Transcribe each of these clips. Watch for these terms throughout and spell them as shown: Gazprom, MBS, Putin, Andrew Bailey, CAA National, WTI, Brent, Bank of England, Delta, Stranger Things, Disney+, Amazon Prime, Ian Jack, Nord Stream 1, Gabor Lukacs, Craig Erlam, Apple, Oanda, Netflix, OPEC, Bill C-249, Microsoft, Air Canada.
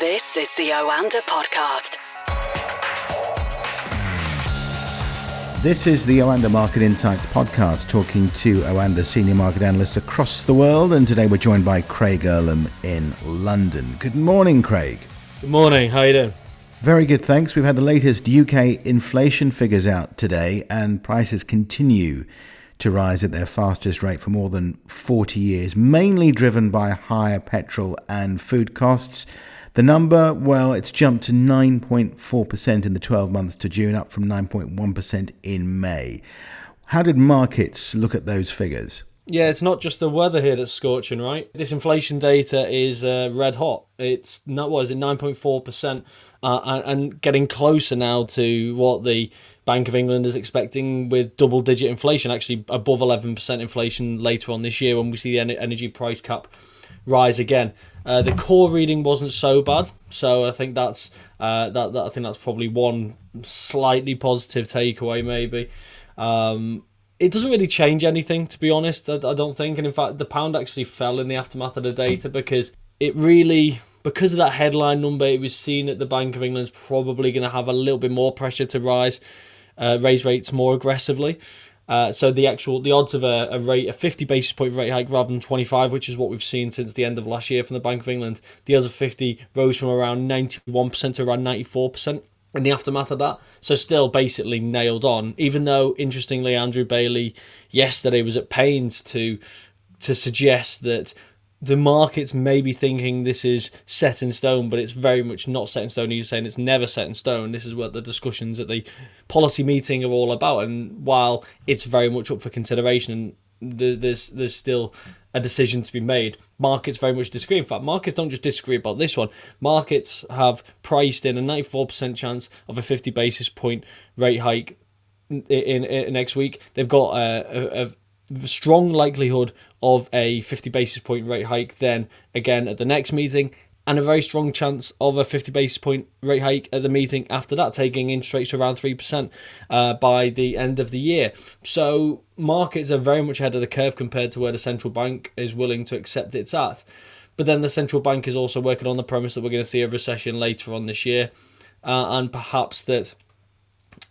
This is the Oanda podcast. This is the Oanda Market Insights podcast, talking to Oanda senior market analysts across the world. And today we're joined by Craig Erlam in London. Good morning, Craig. Good morning. How are you doing? Very good, thanks. We've had the latest UK inflation figures out today, and prices continue to rise at their fastest rate for more than 40 years, mainly driven by higher petrol and food costs. The number, well, it's jumped to 9.4% in the 12 months to June, up from 9.1% in May. How did markets look at those figures? Yeah, it's not just the weather here that's scorching, right? This inflation data is red hot. It's not, what is it, 9.4%, and getting closer now to what the Bank of England is expecting, with double-digit inflation, actually above 11% inflation later on this year when we see the energy price cap rise again. The core reading wasn't so bad, so I think that's I think that's probably one slightly positive takeaway, maybe. It doesn't really change anything, to be honest, I don't think. And in fact, the pound actually fell in the aftermath of the data because it really, because of that headline number, it was seen that the Bank of England's probably going to have a little bit more pressure to raise rates more aggressively. So the odds of a 50 basis point rate hike rather than 25, which is what we've seen since the end of last year from the Bank of England, the odds of 50 rose from around 91% to around 94%. In the aftermath of that, so still basically nailed on, even though, interestingly, Andrew Bailey yesterday was at pains to suggest that the markets may be thinking this is set in stone, but it's very much not set in stone. He's saying it's never set in stone. This is what the discussions at the policy meeting are all about, and while it's very much up for consideration, there's still a decision to be made. Markets very much disagree. In fact, markets don't just disagree about this one. Markets have priced in a 94% chance of a 50 basis point rate hike in next week. They've got a strong likelihood of a 50 basis point rate hike then again at the next meeting, and a very strong chance of a 50 basis point rate hike at the meeting after that, taking interest rates to around 3% by the end of the year. So markets are very much ahead of the curve compared to where the central bank is willing to accept it's at. But then the central bank is also working on the premise that we're going to see a recession later on this year, and perhaps that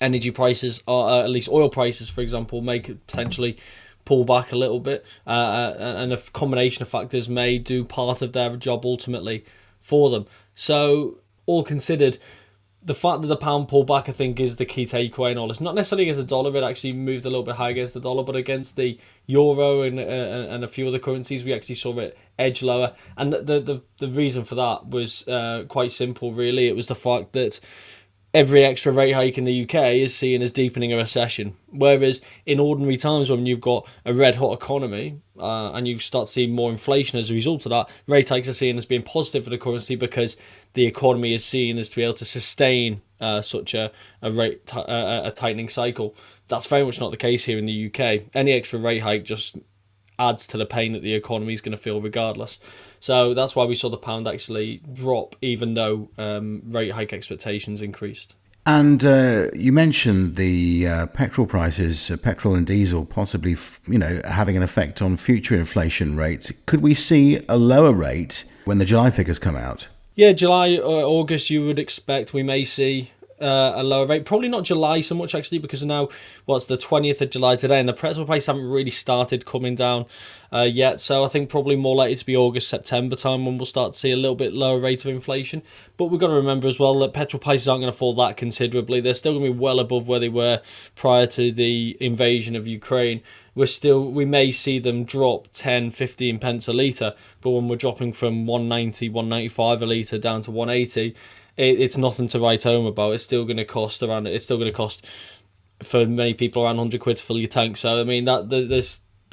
energy prices, or at least oil prices, for example, may potentially pull back a little bit, and a combination of factors may do part of their job ultimately for them. So all considered, the fact that the pound pulled back, I think, is the key takeaway in all this. Not necessarily against the dollar, it actually moved a little bit higher against the dollar, but against the euro and a few other currencies, we actually saw it edge lower. And the reason for that was quite simple, really. It was the fact that every extra rate hike in the UK is seen as deepening a recession. Whereas in ordinary times, when you've got a red hot economy and you start seeing more inflation as a result of that, rate hikes are seen as being positive for the currency because the economy is seen as to be able to sustain such a tightening cycle. That's very much not the case here in the UK. Any extra rate hike just adds to the pain that the economy is going to feel regardless. So that's why we saw the pound actually drop, even though rate hike expectations increased. And you mentioned the petrol prices, petrol and diesel, possibly having an effect on future inflation rates. Could we see a lower rate when the July figures come out? Yeah, July or August, you would expect we may see a lower rate. Probably not July so much, actually, because now it's the 20th of July today, and the petrol prices haven't really started coming down yet. So I think probably more likely to be August, September time when we'll start to see a little bit lower rate of inflation. But we've got to remember as well that petrol prices aren't going to fall that considerably. They're still going to be well above where they were prior to the invasion of Ukraine. We may see them drop 10, 15 pence a litre, but when we're dropping from 190, 195 a litre down to 180, it's nothing to write home about. It's still going to cost for many people around 100 quid to fill your tank. So I mean,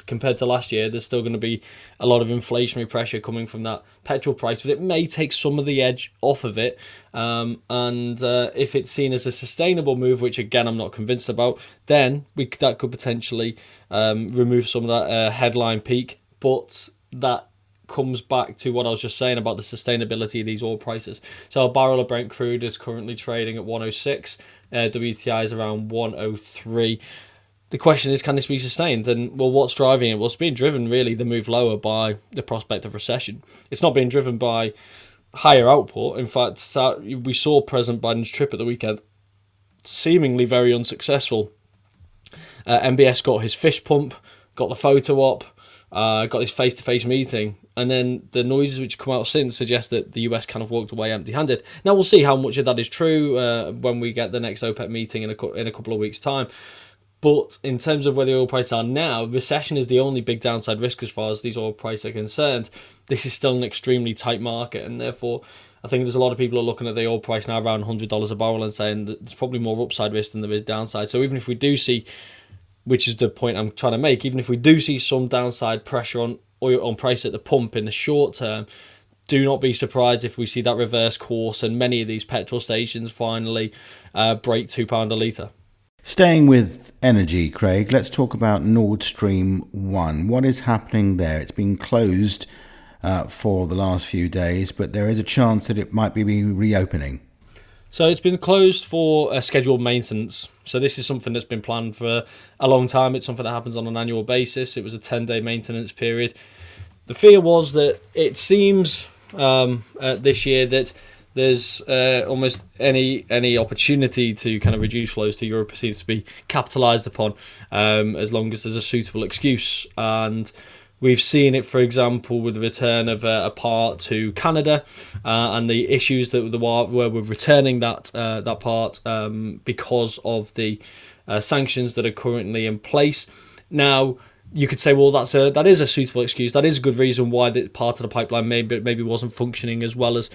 compared to last year, there's still going to be a lot of inflationary pressure coming from that petrol price, but it may take some of the edge off of it. And if it's seen as a sustainable move, which again I'm not convinced about, then that could potentially remove some of that headline peak. But that comes back to what I was just saying about the sustainability of these oil prices. So a barrel of Brent crude is currently trading at 106. WTI is around 103. The question is, can this be sustained? And well, what's driving it? Well, it's being driven, really, the move lower by the prospect of recession. It's not being driven by higher output. In fact, we saw President Biden's trip at the weekend seemingly very unsuccessful. MBS got his fish pump, got the photo op, got his face-to-face meeting, and then the noises which come out since suggest that the US kind of walked away empty-handed. Now we'll see how much of that is true when we get the next OPEC meeting in a couple of weeks' time. But in terms of where the oil prices are now, recession is the only big downside risk as far as these oil prices are concerned. This is still an extremely tight market, and therefore I think there's a lot of people who are looking at the oil price now around $100 a barrel and saying that there's probably more upside risk than there is downside. So even if we do see, which is the point I'm trying to make, even if we do see some downside pressure on oil on price at the pump in the short term, do not be surprised if we see that reverse course and many of these petrol stations finally break £2 a litre. Staying with energy, Craig, let's talk about Nord Stream 1. What is happening there? It's been closed for the last few days, but there is a chance that it might be reopening. So it's been closed for scheduled maintenance. So this is something that's been planned for a long time. It's something that happens on an annual basis. It was a 10-day maintenance period. The fear was that it seems this year that there's almost any opportunity to kind of reduce flows to Europe seems to be capitalised upon as long as there's a suitable excuse. And we've seen it, for example, with the return of a part to Canada and the issues that were with returning that part because of the sanctions that are currently in place. Now, you could say, well, that is a suitable excuse. That is a good reason why that part of the pipeline maybe wasn't functioning as well as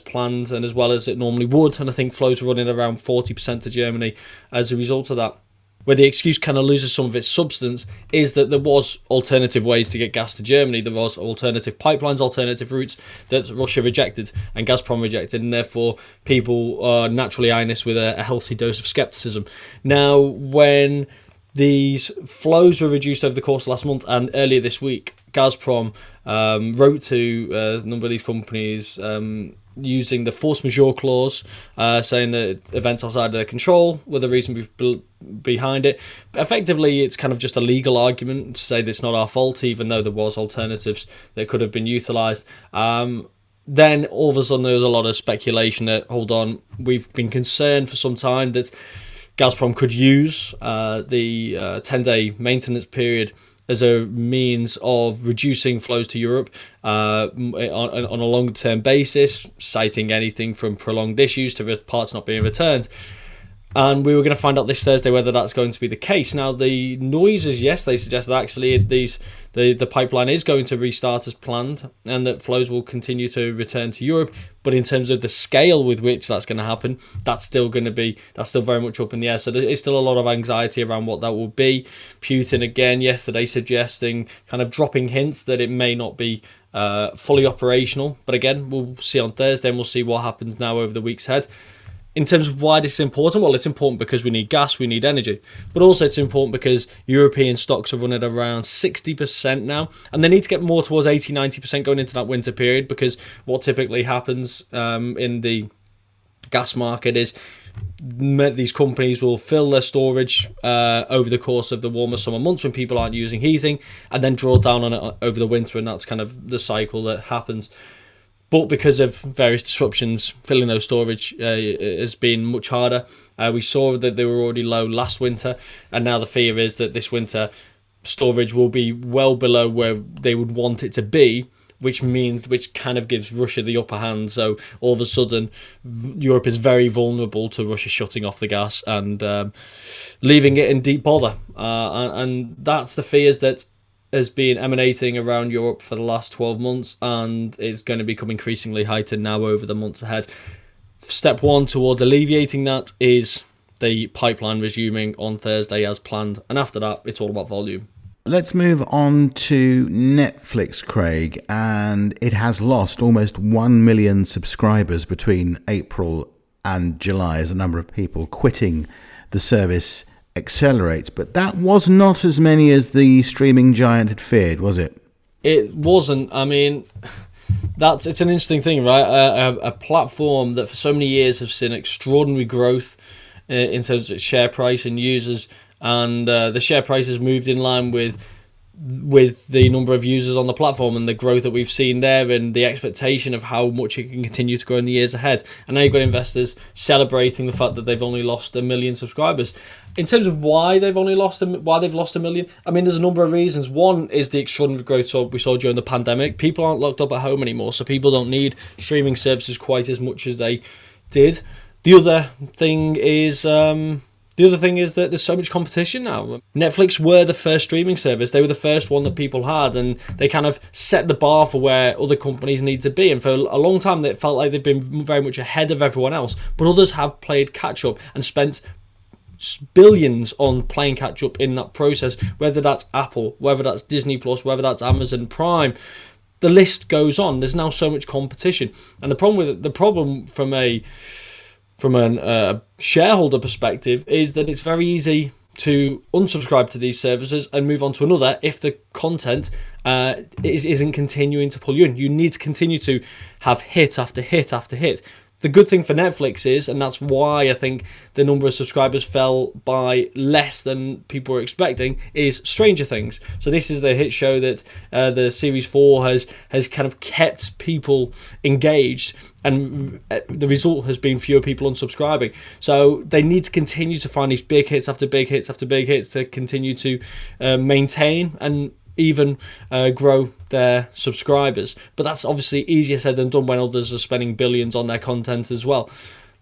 planned and as well as it normally would. And I think flows are running around 40% to Germany as a result of that. Where the excuse kind of loses some of its substance is that there was alternative ways to get gas to Germany. There was alternative pipelines, alternative routes that Russia rejected and Gazprom rejected, and therefore people are naturally eyeing this with a healthy dose of scepticism. Now, when these flows were reduced over the course of last month and earlier this week, Gazprom wrote to a number of these companies using the force majeure clause, saying that events outside of their control were the reason behind it. Effectively, it's kind of just a legal argument to say that it's not our fault, even though there was alternatives that could have been utilised. Then all of a sudden there was a lot of speculation that, hold on, we've been concerned for some time that Gazprom could use the 10-day maintenance period as a means of reducing flows to Europe on a long-term basis, citing anything from prolonged issues to parts not being returned. And we were going to find out this Thursday whether that's going to be the case. Now, the noises yesterday suggest that actually the pipeline is going to restart as planned and that flows will continue to return to Europe. But in terms of the scale with which that's going to happen, that's still very much up in the air. So there is still a lot of anxiety around what that will be. Putin again yesterday suggesting, kind of dropping hints that it may not be fully operational. But again, we'll see on Thursday and we'll see what happens now over the week's head. In terms of why this is important, well, it's important because we need gas, we need energy. But also it's important because European stocks are running around 60% now. And they need to get more towards 80, 90% going into that winter period, because what typically happens in the gas market is these companies will fill their storage over the course of the warmer summer months when people aren't using heating, and then draw down on it over the winter. And that's kind of the cycle that happens. But because of various disruptions, filling those storage has been much harder. We saw that they were already low last winter, and now the fear is that this winter storage will be well below where they would want it to be, which kind of gives Russia the upper hand. So all of a sudden, Europe is very vulnerable to Russia shutting off the gas and leaving it in deep bother. And that's the fears that has been emanating around Europe for the last 12 months, and it's going to become increasingly heightened now over the months ahead. Step one towards alleviating that is the pipeline resuming on Thursday as planned, and after that, it's all about volume. Let's move on to Netflix, Craig, and it has lost almost 1 million subscribers between April and July as the number of people quitting the service accelerates, but that was not as many as the streaming giant had feared, was it? It wasn't. I mean, it's an interesting thing, right? A platform that for so many years has seen extraordinary growth in terms of its share price and users, and the share price has moved in line with with the number of users on the platform and the growth that we've seen there and the expectation of how much it can continue to grow in the years ahead. And now you've got investors celebrating the fact that they've only lost 1 million subscribers. In terms of why they've only lost a million, I mean, there's a number of reasons. One is the extraordinary growth we saw during the pandemic. People aren't locked up at home anymore, so people don't need streaming services quite as much as they did. The other thing is that there's so much competition now. Netflix were the first streaming service. They were the first one that people had, and they kind of set the bar for where other companies need to be. And for a long time, it felt like they've been very much ahead of everyone else. But others have played catch-up and spent billions on playing catch-up in that process, whether that's Apple, whether that's Disney+, whether that's Amazon Prime. The list goes on. There's now so much competition. And the problem from a shareholder perspective is that it's very easy to unsubscribe to these services and move on to another if the content isn't continuing to pull you in. You need to continue to have hit after hit after hit. The good thing for Netflix is, and that's why I think the number of subscribers fell by less than people were expecting, is Stranger Things. So this is the hit show that the Series 4 has kind of kept people engaged, and the result has been fewer people unsubscribing. So they need to continue to find these big hits after big hits after big hits to continue to maintain and even grow their subscribers. But that's obviously easier said than done when others are spending billions on their content as well.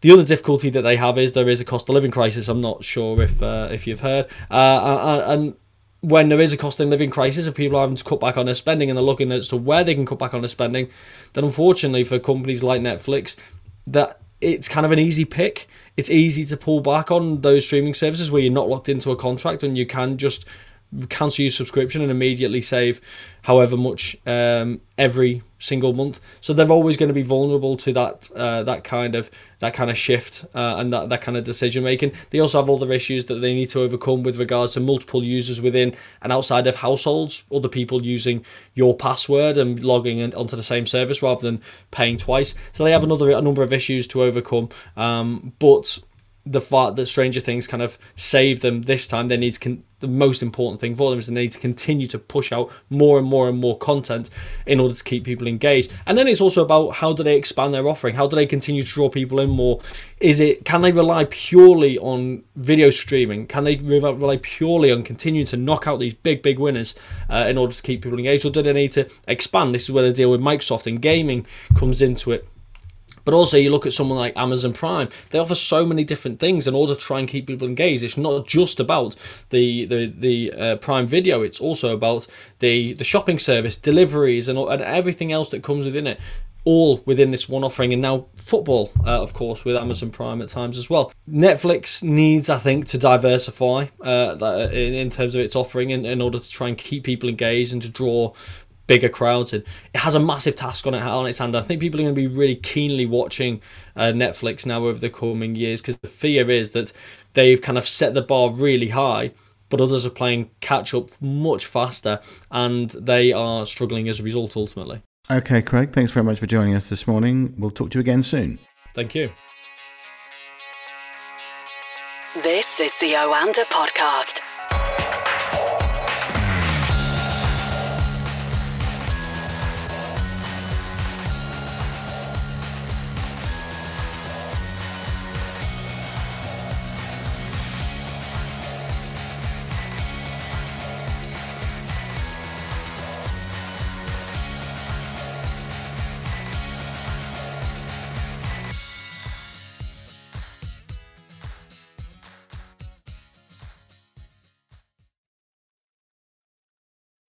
The other difficulty that they have is there is a cost of living crisis. I'm not sure if you've heard. And when there is a cost of living crisis, if people are having to cut back on their spending and they're looking as to where they can cut back on their spending, then unfortunately for companies like Netflix, that it's kind of an easy pick. It's easy to pull back on those streaming services where you're not locked into a contract and you can just cancel your subscription and immediately save however much every single month. So they're always going to be vulnerable to that kind of shift and that kind of decision making. They also have other issues that they need to overcome with regards to multiple users within and outside of households, other people using your password and logging in onto the same service rather than paying twice. So they have a number of issues to overcome, but the fact that Stranger Things kind of saved them this time, the most important thing for them is they need to continue to push out more and more and more content in order to keep people engaged. And then it's also about how do they expand their offering? How do they continue to draw people in more? Can they rely purely on video streaming? Can they rely purely on continuing to knock out these big, big winners in order to keep people engaged? Or do they need to expand? This is where the deal with Microsoft and gaming comes into it. But also you look at someone like Amazon Prime. They offer so many different things in order to try and keep people engaged. It's not just about the Prime Video. It's also about the shopping service, deliveries, and everything else that comes within it, all within this one offering. And now football, of course, with Amazon Prime at times as well. Netflix needs, I think, to diversify in terms of its offering in order to try and keep people engaged and to draw bigger crowds in. It has a massive task on its hand. I think people are going to be really keenly watching Netflix now over the coming years, because the fear is that they've kind of set the bar really high, but others are playing catch up much faster and they are struggling as a result ultimately. Okay, Craig, thanks very much for joining us this morning. We'll talk to you again soon. Thank you. This is the Oanda podcast.